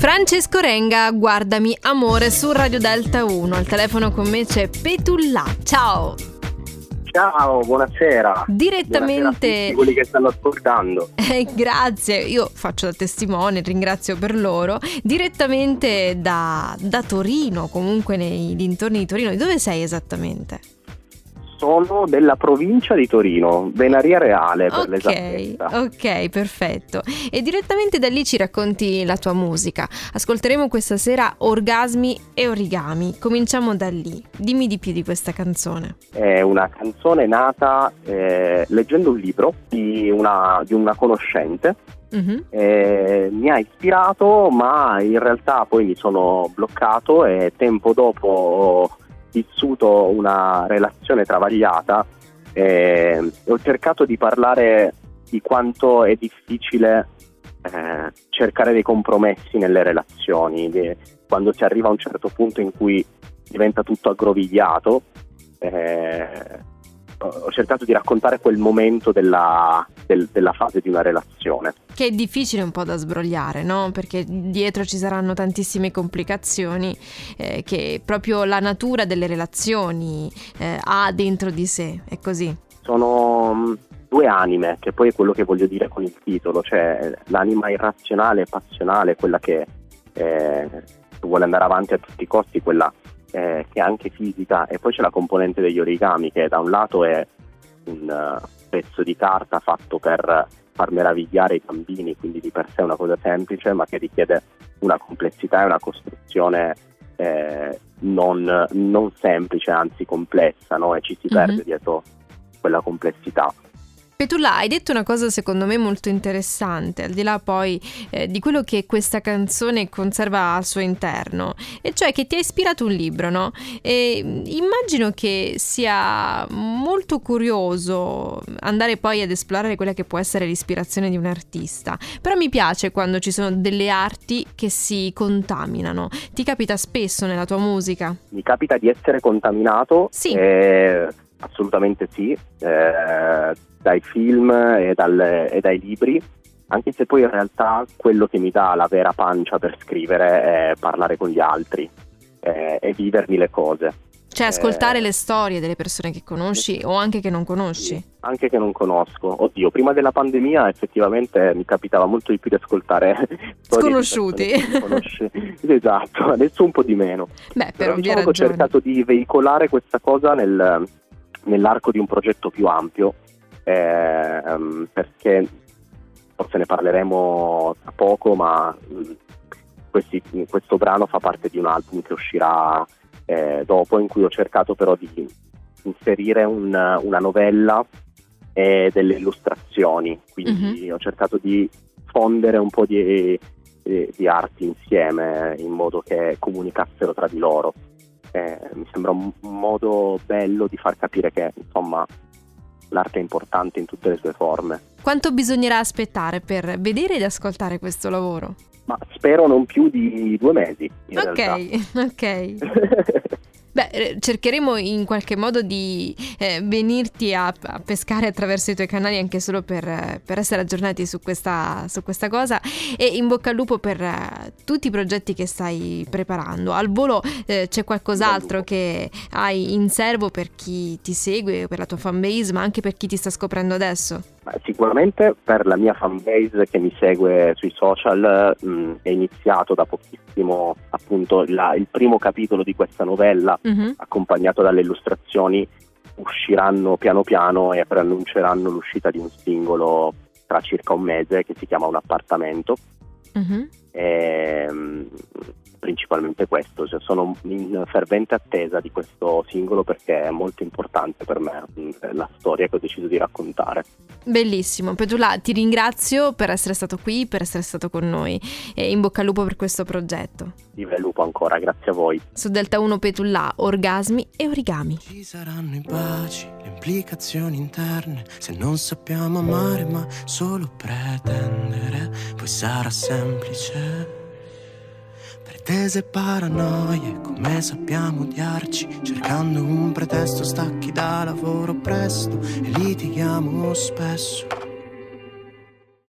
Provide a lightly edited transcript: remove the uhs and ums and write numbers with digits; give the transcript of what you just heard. Francesco Renga, guardami amore su Radio Delta 1. Al telefono con me c'è Petulla. Ciao. Ciao, buonasera. Direttamente buonasera a tutti quelli che stanno ascoltando. Grazie, io faccio da testimone, ringrazio per loro. Direttamente da Torino, comunque nei dintorni di Torino. Dove sei esattamente? Sono della provincia di Torino, Venaria Reale per l'esattezza. Ok, perfetto. E direttamente da lì ci racconti la tua musica. Ascolteremo questa sera Orgasmi e Origami. Cominciamo da lì. Dimmi di più di questa canzone. È una canzone nata leggendo un libro di una conoscente. Uh-huh. Mi ha ispirato, ma in realtà poi mi sono bloccato e tempo dopo vissuto una relazione travagliata e ho cercato di parlare di quanto è difficile cercare dei compromessi nelle relazioni, quando si arriva a un certo punto in cui diventa tutto aggrovigliato. Ho cercato di raccontare quel momento della fase di una relazione, che è difficile un po' da sbrogliare, no? Perché dietro ci saranno tantissime complicazioni che proprio la natura delle relazioni ha dentro di sé, è così. Sono due anime, che poi è quello che voglio dire con il titolo, cioè l'anima irrazionale e passionale, quella che vuole andare avanti a tutti i costi, quella che è anche fisica, e poi c'è la componente degli origami, che da un lato è un pezzo di carta fatto per far meravigliare i bambini, quindi di per sé è una cosa semplice, ma che richiede una complessità e una costruzione non semplice, anzi complessa, no? E ci si perde dietro quella complessità. Petulla, hai detto una cosa secondo me molto interessante, al di là poi di quello che questa canzone conserva al suo interno, e cioè che ti ha ispirato un libro, no? E immagino che sia molto curioso andare poi ad esplorare quella che può essere l'ispirazione di un artista, però mi piace quando ci sono delle arti che si contaminano. Ti capita spesso nella tua musica? Mi capita di essere contaminato? Sì. Assolutamente sì, dai film e dai libri, anche se poi in realtà quello che mi dà la vera pancia per scrivere è parlare con gli altri e vivermi le cose. Cioè ascoltare le storie delle persone che conosci o anche che non conosci. Sì, anche che non conosco. Oddio, prima della pandemia effettivamente mi capitava molto di più di ascoltare sconosciuti. Esatto, adesso un po' di meno. Beh, per ovvie ragioni. Ho cercato di veicolare questa cosa nell'arco di un progetto più ampio, perché forse ne parleremo tra poco, ma questo brano fa parte di un album che uscirà dopo, in cui ho cercato però di inserire una novella e delle illustrazioni, quindi ho cercato di fondere un po' di arti insieme in modo che comunicassero tra di loro. Mi sembra un modo bello di far capire che, insomma, l'arte è importante in tutte le sue forme. Quanto bisognerà aspettare per vedere ed ascoltare questo lavoro? Ma spero non più di 2 mesi, in realtà. Beh, cercheremo in qualche modo di venirti a pescare attraverso i tuoi canali, anche solo per essere aggiornati su questa cosa, e in bocca al lupo per tutti i progetti che stai preparando. Al volo c'è qualcos'altro che hai in serbo per chi ti segue, per la tua fanbase, ma anche per chi ti sta scoprendo adesso? Sicuramente per la mia fanbase che mi segue sui social è iniziato da pochissimo appunto il primo capitolo di questa novella, accompagnato dalle illustrazioni. Usciranno piano piano e preannunceranno l'uscita di un singolo tra circa 1 mese che si chiama Un appartamento. E, principalmente questo, cioè, sono in fervente attesa di questo singolo perché è molto importante per me la storia che ho deciso di raccontare. Bellissimo. Petulla, ti ringrazio per essere stato qui, per essere stato con noi, e in bocca al lupo per questo progetto. Viva il lupo ancora, grazie a voi. Su Delta 1 Petulla, Orgasmi e Origami. Ci saranno i baci, le implicazioni interne, se non sappiamo amare ma solo pretendere, poi sarà semplice. Pretese paranoie, come sappiamo odiarci, cercando un pretesto, stacchi da lavoro presto e litighiamo spesso.